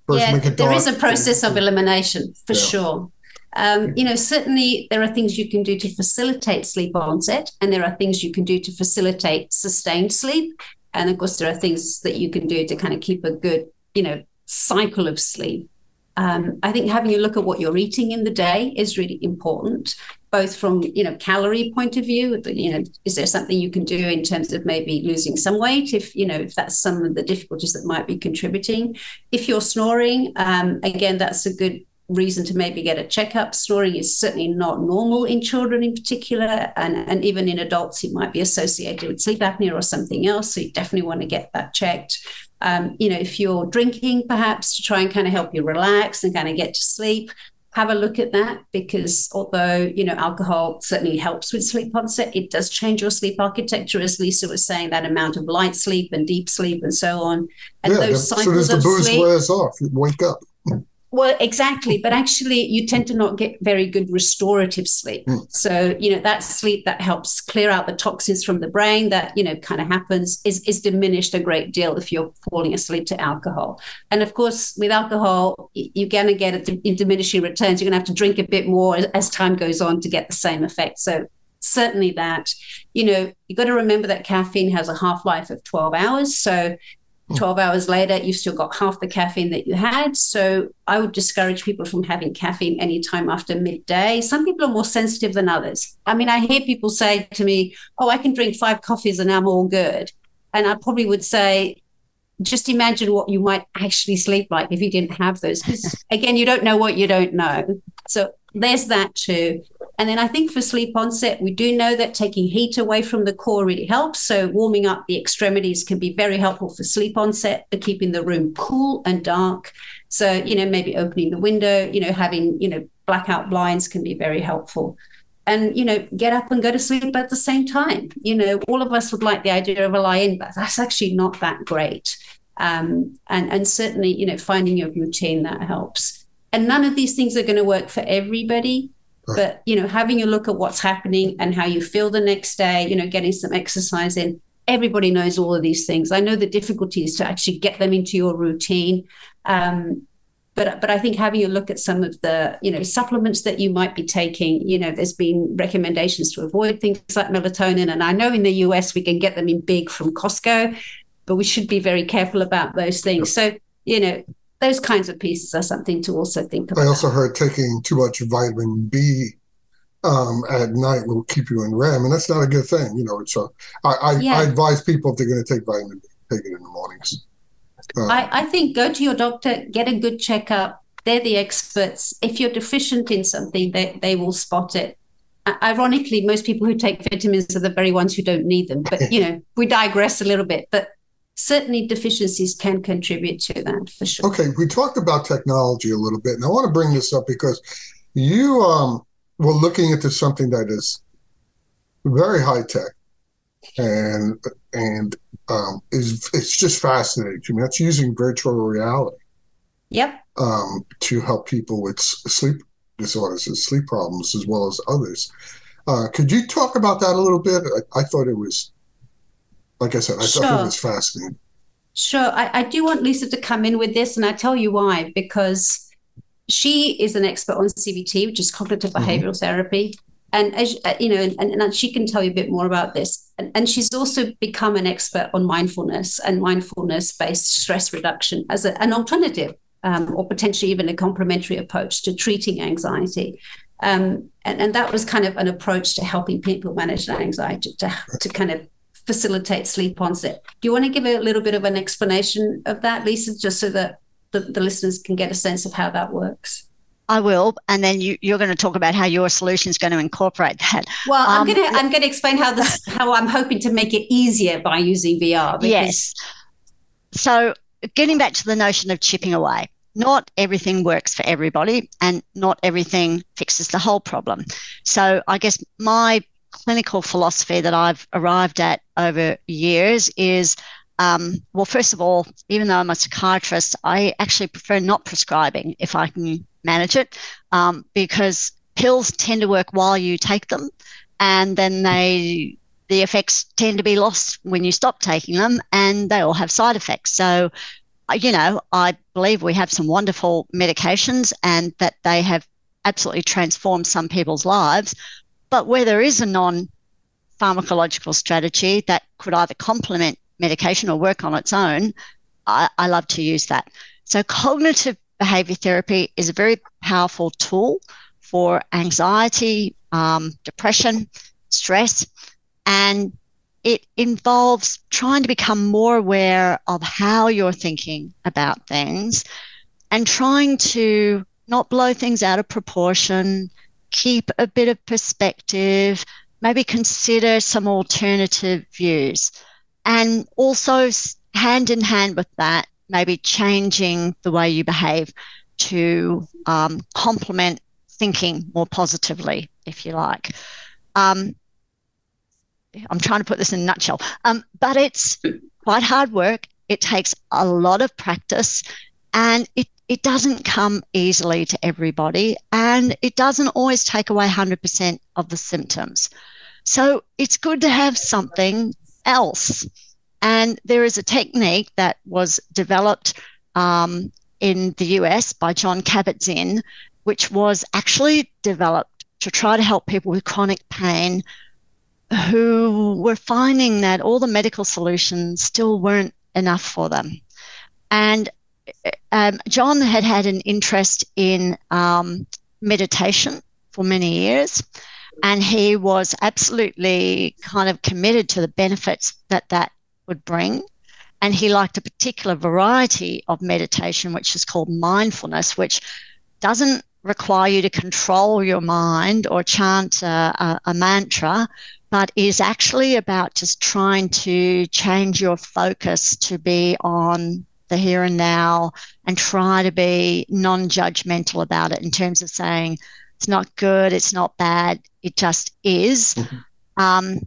First, yeah, there dark. is a process of elimination for yeah. sure. Um, you know, certainly there are things you can do to facilitate sleep onset, and there are things you can do to facilitate sustained sleep. And of course, there are things that you can do to kind of keep a good, you know, cycle of sleep. Um, I think having a look at what you're eating in the day is really important, both from, you know, calorie point of view. You know, is there something you can do in terms of maybe losing some weight if, you know, if that's some of the difficulties that might be contributing? If you're snoring, um, again, that's a good reason to maybe get a checkup. Snoring is certainly not normal in children in particular, and, and even in adults, it might be associated with sleep apnea or something else. So you definitely want to get that checked. Um, you know, if you're drinking, perhaps to try and kind of help you relax and kind of get to sleep, have a look at that, because although, you know, alcohol certainly helps with sleep onset, it does change your sleep architecture, as Lisa was saying, that amount of light sleep and deep sleep and so on. And yeah, those cycles so as the booze sleep, wears off, you wake up. Well, exactly. But actually, you tend to not get very good restorative sleep. Mm. So, you know, that sleep that helps clear out the toxins from the brain that, you know, kind of happens is, is diminished a great deal if you're falling asleep to alcohol. And of course, with alcohol, you're going to get a, in diminishing returns. You're going to have to drink a bit more as time goes on to get the same effect. So certainly that, you know, you've got to remember that caffeine has a half-life of twelve hours. So twelve hours later, you've still got half the caffeine that you had. So I would discourage people from having caffeine anytime after midday. Some people are more sensitive than others. I mean, I hear people say to me, oh, I can drink five coffees and I'm all good. And I probably would say, just imagine what you might actually sleep like if you didn't have those. Because again, you don't know what you don't know. So there's that too. And then I think for sleep onset, we do know that taking heat away from the core really helps. So warming up the extremities can be very helpful for sleep onset, but keeping the room cool and dark. So, you know, maybe opening the window, you know, having, you know, blackout blinds can be very helpful. And, you know, get up and go to sleep at the same time. You know, all of us would like the idea of a lie-in, but that's actually not that great. Um, and, and certainly, you know, finding your routine, that helps. And none of these things are going to work for everybody. Right. But, you know, having a look at what's happening and how you feel the next day, you know, getting some exercise in. Everybody knows all of these things. I know the difficulties to actually get them into your routine. Um, but but I think having a look at some of the, you know, supplements that you might be taking, you know, there's been recommendations to avoid things like melatonin. And I know in the U S we can get them in big from Costco, but we should be very careful about those things. So, you know, those kinds of pieces are something to also think about. I also heard taking too much vitamin B um, at night will keep you in REM, and that's not a good thing. You know, it's a, I, I, yeah. I advise people if they're going to take vitamin B, take it in the mornings. Uh, I, I think go to your doctor, get a good checkup. They're the experts. If you're deficient in something, they, they will spot it. Ironically, most people who take vitamins are the very ones who don't need them. But, you know, we digress a little bit. But certainly deficiencies can contribute to that, for sure. Okay, we talked about technology a little bit, and I want to bring this up because you um, were looking into something that is very high-tech and and um, is it's just fascinating to me. That's using virtual reality. Yep. Um, to help people with sleep disorders and sleep problems as well as others. Uh, could you talk about that a little bit? I, I thought it was... Like I said, I sure. thought it was fascinating. Sure. I, I do want Lisa to come in with this, and I tell you why, because she is an expert on C B T, which is cognitive mm-hmm. behavioral therapy. And, as you know, and, and she can tell you a bit more about this. And, and she's also become an expert on mindfulness and mindfulness-based stress reduction as a, an alternative um, or potentially even a complementary approach to treating anxiety. Um, and, and that was kind of an approach to helping people manage their anxiety, to, to kind of facilitate sleep onset. Do you want to give a little bit of an explanation of that, Lisa, just so that the, the listeners can get a sense of how that works? I will, and then you, you're going to talk about how your solution is going to incorporate that. Well, um, I'm going to I'm going to explain how this how I'm hoping to make it easier by using V R. Because- yes. So, getting back to the notion of chipping away, not everything works for everybody and not everything fixes the whole problem. So I guess my clinical philosophy that I've arrived at over years is, um, well, first of all, even though I'm a psychiatrist, I actually prefer not prescribing if I can manage it, um, because pills tend to work while you take them, and then they the effects tend to be lost when you stop taking them, and they all have side effects. So, you know, I believe we have some wonderful medications and that they have absolutely transformed some people's lives. But where there is a non-pharmacological strategy that could either complement medication or work on its own, I, I love to use that. So cognitive behavior therapy is a very powerful tool for anxiety, um, depression, stress, and it involves trying to become more aware of how you're thinking about things and trying to not blow things out of proportion, keep a bit of perspective, maybe consider some alternative views. And also, hand in hand with that, maybe changing the way you behave to um, complement thinking more positively, if you like. Um, I'm trying to put this in a nutshell, um, but it's quite hard work. It takes a lot of practice, and it, it doesn't come easily to everybody, and it doesn't always take away one hundred percent of the symptoms. So it's good to have something else. And there is a technique that was developed um, in the U S by Jon Kabat-Zinn, which was actually developed to try to help people with chronic pain who were finding that all the medical solutions still weren't enough for them. And um, John had had an interest in um, meditation for many years, and he was absolutely kind of committed to the benefits that that would bring. And he liked a particular variety of meditation, which is called mindfulness, which doesn't require you to control your mind or chant a, a, a mantra, but is actually about just trying to change your focus to be on the here and now and try to be non-judgmental about it in terms of saying it's not good, it's not bad, it just is. Mm-hmm. Um,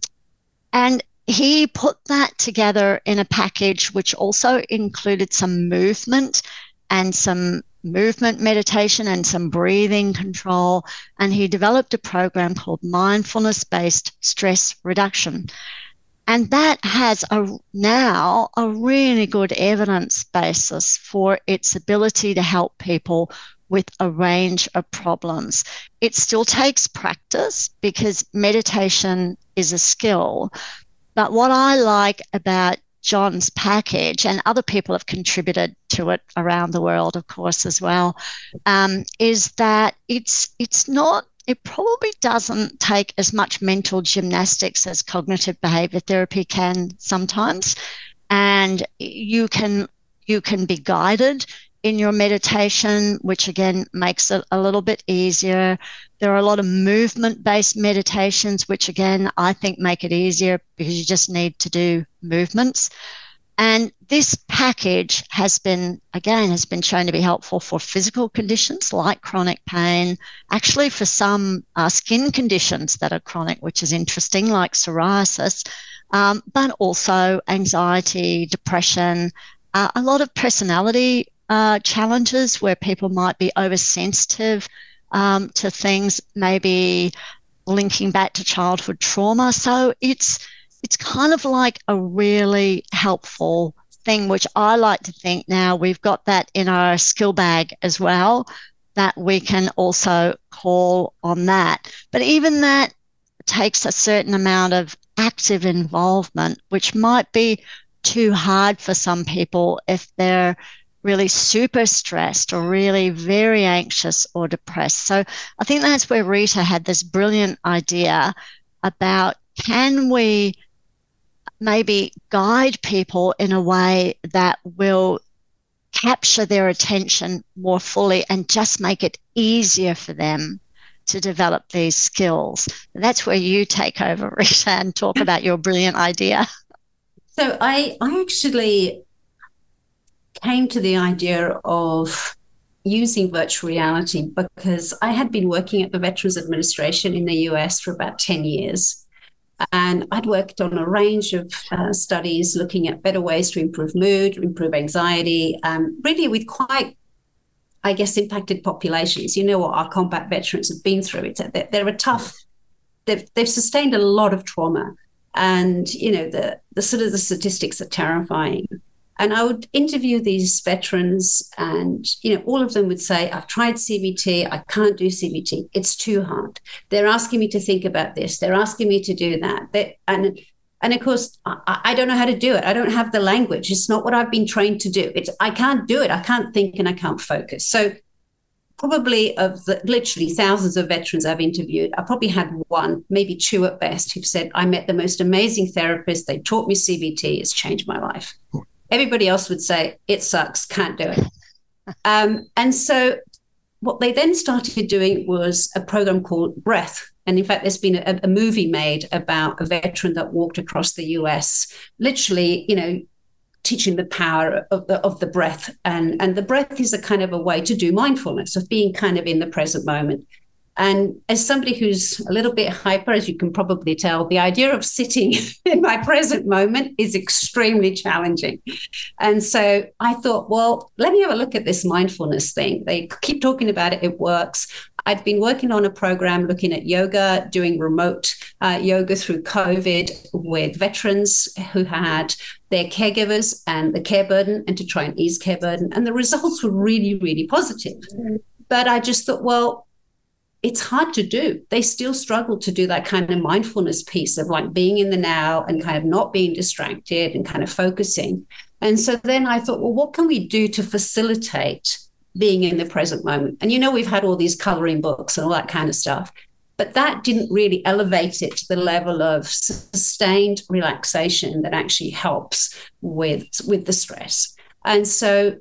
and he put that together in a package which also included some movement and some movement meditation and some breathing control, and he developed a program called Mindfulness-Based Stress Reduction. And that has a, now a really good evidence basis for its ability to help people with a range of problems. It still takes practice because meditation is a skill. But what I like about John's package, and other people have contributed to it around the world, of course, as well, um, is that it's it's not, it probably doesn't take as much mental gymnastics as cognitive behavior therapy can sometimes, and you can you can be guided in your meditation, which again makes it a little bit easier. There are a lot of movement-based meditations, which again I think make it easier because you just need to do movements. And this package has been, again, has been shown to be helpful for physical conditions like chronic pain, actually for some uh, skin conditions that are chronic, which is interesting, like psoriasis, um, but also anxiety, depression, uh, a lot of personality Uh, challenges where people might be oversensitive um, to things, maybe linking back to childhood trauma. So it's it's kind of like a really helpful thing, which I like to think now we've got that in our skill bag as well, that we can also call on that. But even that takes a certain amount of active involvement, which might be too hard for some people if they're really super stressed or really very anxious or depressed. So I think that's where Rita had this brilliant idea about, can we maybe guide people in a way that will capture their attention more fully and just make it easier for them to develop these skills? And that's where you take over, Rita, and talk about your brilliant idea. So I, I actually... came to the idea of using virtual reality because I had been working at the Veterans Administration in the U S for about ten years. And I'd worked on a range of uh, studies looking at better ways to improve mood, improve anxiety, um, really with quite, I guess, impacted populations. You know what our combat veterans have been through. It's, they're, they're a tough, they've, they've sustained a lot of trauma. And, you know, the, the sort of the statistics are terrifying. And I would interview these veterans and, you know, all of them would say, I've tried C B T, I can't do C B T, it's too hard. They're asking me to think about this, they're asking me to do that. They, and, and of course, I, I don't know how to do it. I don't have the language. It's not what I've been trained to do. It's I can't do it. I can't think and I can't focus. So probably of the, literally thousands of veterans I've interviewed, I probably had one, maybe two at best, who've said, I met the most amazing therapist. They taught me C B T. It's changed my life. Everybody else would say, it sucks, can't do it. Um, and so what they then started doing was a program called Breath. And in fact, there's been a, a movie made about a veteran that walked across the U S, literally, you know, teaching the power of the, of the breath. And, and the breath is a kind of a way to do mindfulness, of being kind of in the present moment. And as somebody who's a little bit hyper, as you can probably tell, the idea of sitting in my present moment is extremely challenging. And so I thought, well, let me have a look at this mindfulness thing. They keep talking about it. It works. I've been working on a program looking at yoga, doing remote uh, yoga through COVID with veterans who had their caregivers and the care burden, and to try and ease care burden. And the results were really, really positive. But I just thought, well, it's hard to do. They still struggle to do that kind of mindfulness piece of like being in the now and kind of not being distracted and kind of focusing. And so then I thought, well, what can we do to facilitate being in the present moment? And, you know, we've had all these coloring books and all that kind of stuff, but that didn't really elevate it to the level of sustained relaxation that actually helps with, with the stress. And so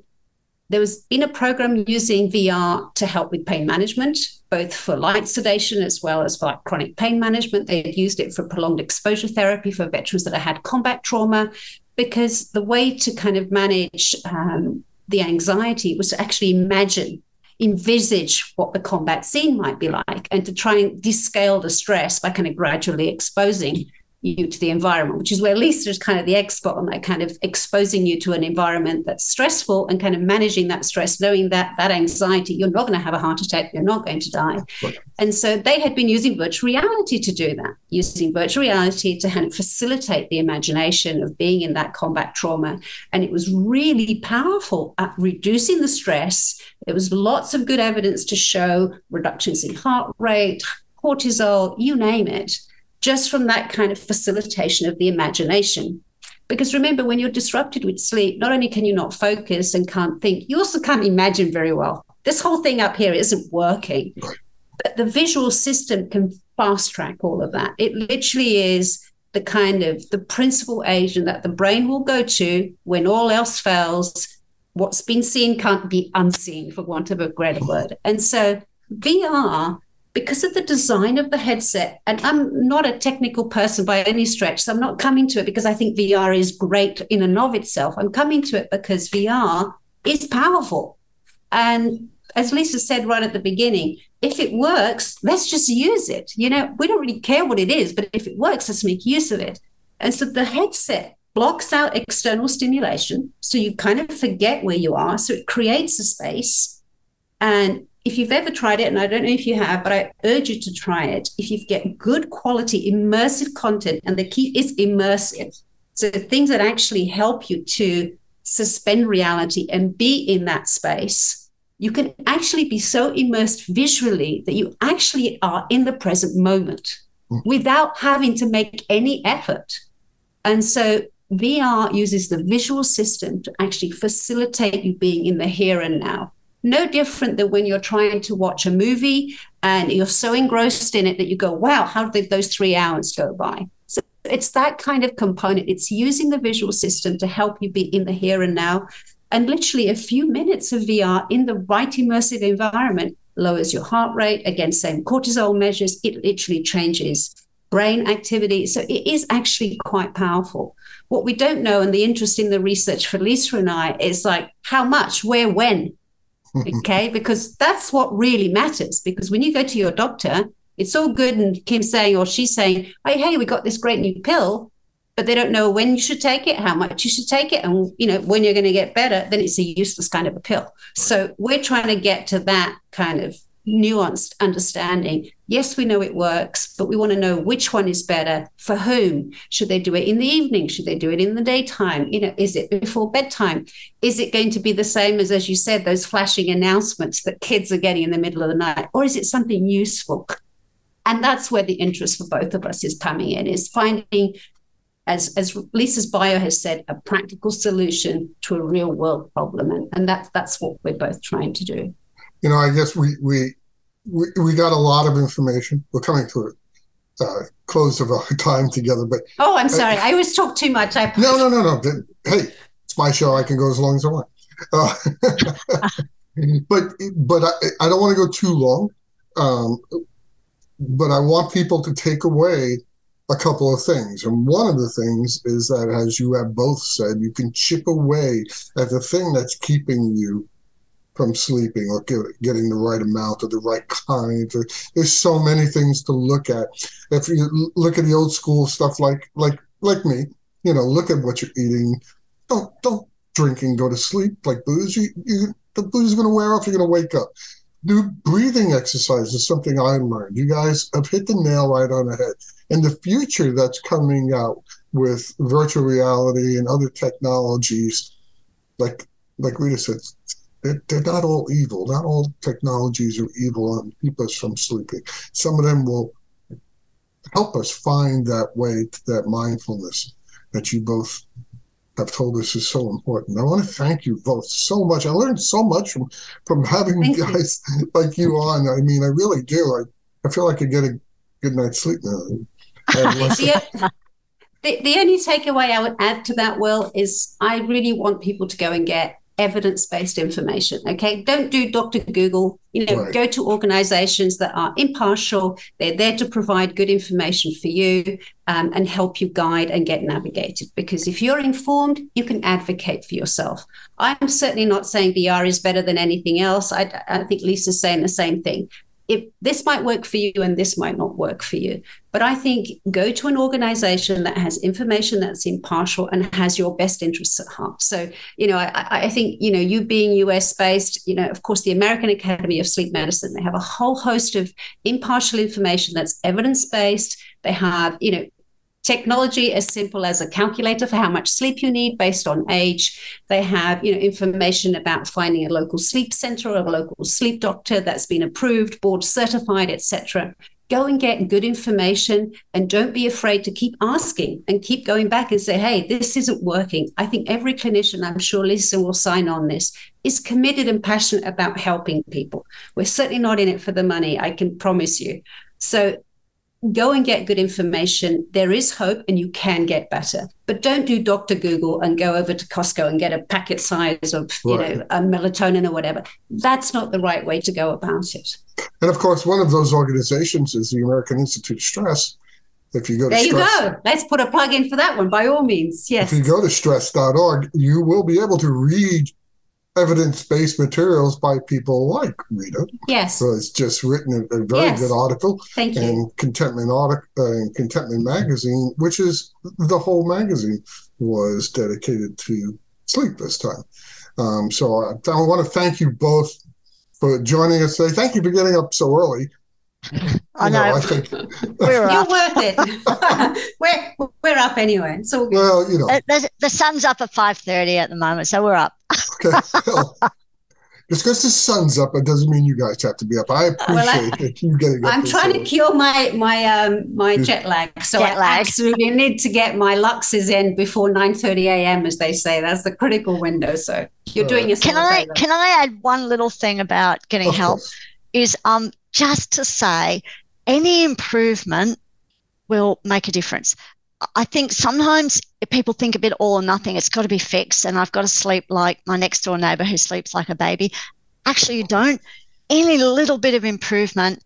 there was been a program using V R to help with pain management, both for light sedation as well as for like chronic pain management. They had used it for prolonged exposure therapy for veterans that had combat trauma, because the way to kind of manage um, the anxiety was to actually imagine, envisage what the combat scene might be like, and to try and descale the stress by kind of gradually exposing you to the environment, which is where Lisa is kind of the expert on that, kind of exposing you to an environment that's stressful and kind of managing that stress, knowing that that anxiety, you're not going to have a heart attack, you're not going to die. Right. And so they had been using virtual reality to do that, using virtual reality to kind of facilitate the imagination of being in that combat trauma. And it was really powerful at reducing the stress. There was lots of good evidence to show reductions in heart rate, cortisol, you name it, just from that kind of facilitation of the imagination. Because remember, when you're disrupted with sleep, not only can you not focus and can't think, you also can't imagine very well. This whole thing up here isn't working. Right. But the visual system can fast track all of that. It literally is the kind of the principal agent that the brain will go to when all else fails. What's been seen can't be unseen, for want of a greater word. And so V R, because of the design of the headset, and I'm not a technical person by any stretch, so I'm not coming to it because I think V R is great in and of itself. I'm coming to it because V R is powerful. And as Lisa said right at the beginning, if it works, let's just use it. You know, we don't really care what it is, but if it works, let's make use of it. And so the headset blocks out external stimulation, so you kind of forget where you are. So it creates a space. And if you've ever tried it, and I don't know if you have, but I urge you to try it. If you get good quality, immersive content, and the key is immersive, so things that actually help you to suspend reality and be in that space, you can actually be so immersed visually that you actually are in the present moment mm. without having to make any effort. And so V R uses the visual system to actually facilitate you being in the here and now. No different than when you're trying to watch a movie and you're so engrossed in it that you go, wow, how did those three hours go by? So it's that kind of component. It's using the visual system to help you be in the here and now. And literally a few minutes of V R in the right immersive environment lowers your heart rate. Again, same cortisol measures. It literally changes brain activity. So it is actually quite powerful. What we don't know, and the interest in the research for Lisa and I, is like how much, where, when. Okay, because that's what really matters. Because when you go to your doctor, it's all good and him saying or she's saying, hey, hey, we got this great new pill, but they don't know when you should take it, how much you should take it, and you know when you're going to get better. Then it's a useless kind of a pill. So we're trying to get to that kind of nuanced understanding. Yes, we know it works, but we want to know which one is better for whom. Should they do it in the evening? Should they do it in the daytime? You know, is it before bedtime? Is it going to be the same as, as you said, those flashing announcements that kids are getting in the middle of the night? Or is it something useful? And that's where the interest for both of us is coming in, is finding, as, as Lisa's bio has said, a practical solution to a real world problem. And, and that, that's what we're both trying to do. You know, I guess we we, we we got a lot of information. We're coming to a uh, close of our time together. But oh, I'm sorry. I, I always talk too much. I No, no, no, no. Hey, it's my show. I can go as long as I want. Uh, but but I, I don't want to go too long. Um, but I want people to take away a couple of things. And one of the things is that, as you have both said, you can chip away at the thing that's keeping you from sleeping or get, getting the right amount or the right kind. Or, there's so many things to look at. If you look at the old school stuff, like like like me, you know, look at what you're eating. Don't don't drink and go to sleep like booze. You, you the booze is going to wear off. You're going to wake up. Do breathing exercise is something I learned. You guys have hit the nail right on the head. And the future that's coming out with virtual reality and other technologies, like like Rita said, They're, they're not all evil. Not all technologies are evil and keep us from sleeping. Some of them will help us find that way to that mindfulness that you both have told us is so important. I want to thank you both so much. I learned so much from, from having thank guys you. like you on. I mean, I really do. I, I feel like I get a good night's sleep now. The, the only takeaway I would add to that, Will, is I really want people to go and get evidence-based information. Okay, don't do Doctor Google. You know, right. Go to organizations that are impartial. They're there to provide good information for you um, and help you guide and get navigated. Because if you're informed, you can advocate for yourself. I'm certainly not saying B R is better than anything else. I, I think Lisa's saying the same thing. If this might work for you and this might not work for you. But I think go to an organization that has information that's impartial and has your best interests at heart. So, you know, I, I think, you know, you being U S based, you know, of course, the American Academy of Sleep Medicine, they have a whole host of impartial information that's evidence-based. They have, you know, technology as simple as a calculator for how much sleep you need based on age. They have, you know, information about finding a local sleep center or a local sleep doctor that's been approved, board certified, et cetera. Go and get good information and don't be afraid to keep asking and keep going back and say, hey, this isn't working. I think every clinician, I'm sure Lisa will sign on this, is committed and passionate about helping people. We're certainly not in it for the money, I can promise you. So go and get good information. There is hope and you can get better. But don't do Doctor Google and go over to Costco and get a packet size of you right. know, a melatonin or whatever. That's not the right way to go about it. And, of course, one of those organizations is the American Institute of Stress. If you go to there you stress, go. Let's put a plug in for that one, by all means. Yes. If you go to stress dot org, you will be able to read evidence-based materials by people like Rita. Yes. So it's just written a, a very yes. good article Thank you. in Contentment, uh, in Contentment Magazine, which is the whole magazine was dedicated to sleep this time. Um, so I, I want to thank you both for joining us today. Thank you for getting up so early. I you know. know I think we're you're worth it. we're we're up anyway. So well, you know, the, the sun's up at five thirty at the moment, so we're up. Okay. Well, just because the sun's up, it doesn't mean you guys have to be up. I appreciate well, I, that you getting up. I'm trying to cure my my um my jet lag, so jet I lag. absolutely need to get my Luxes in before nine thirty a.m. as they say. That's the critical window. So you're All doing right. yourself. Can I can I add one little thing about getting of help? Course. Is um. just to say any improvement will make a difference. I think sometimes people think of it all or nothing. It's got to be fixed and I've got to sleep like my next door neighbour who sleeps like a baby. Actually, you don't. Any little bit of improvement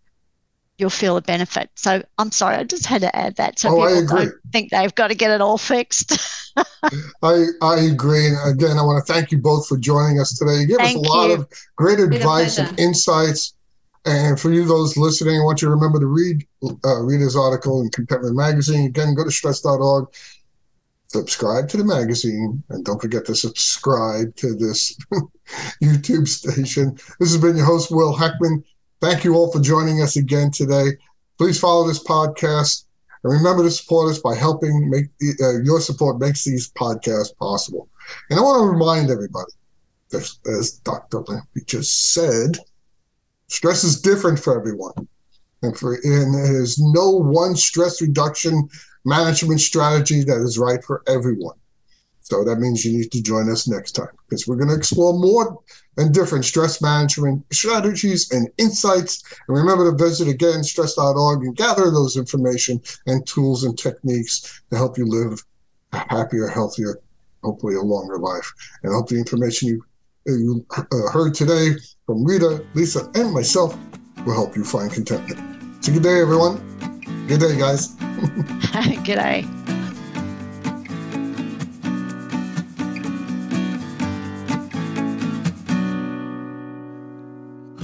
you'll feel a benefit. So I'm sorry, I just had to add that. So oh, people don't think they've got to get it all fixed. I I agree. And again, I want to thank you both for joining us today. You gave thank us a lot you. of great advice and insights. And for you, those listening, I want you to remember to read uh, Rita's article in Contentment Magazine. Again, go to stress dot org, subscribe to the magazine, and don't forget to subscribe to this YouTube station. This has been your host, Will Heckman. Thank you all for joining us again today. Please follow this podcast, and remember to support us by helping make the, uh, your support makes these podcasts possible. And I want to remind everybody, as, as Doctor Lampy just said, stress is different for everyone, and, for, and there's no one stress reduction management strategy that is right for everyone. So that means you need to join us next time, because we're going to explore more and different stress management strategies and insights. And remember to visit again stress dot org and gather those information and tools and techniques to help you live a happier, healthier, hopefully a longer life. And I hope the information you you uh, heard today from Rita, Lisa, and myself will help you find contentment. So good day, everyone. Good day, guys. Good day.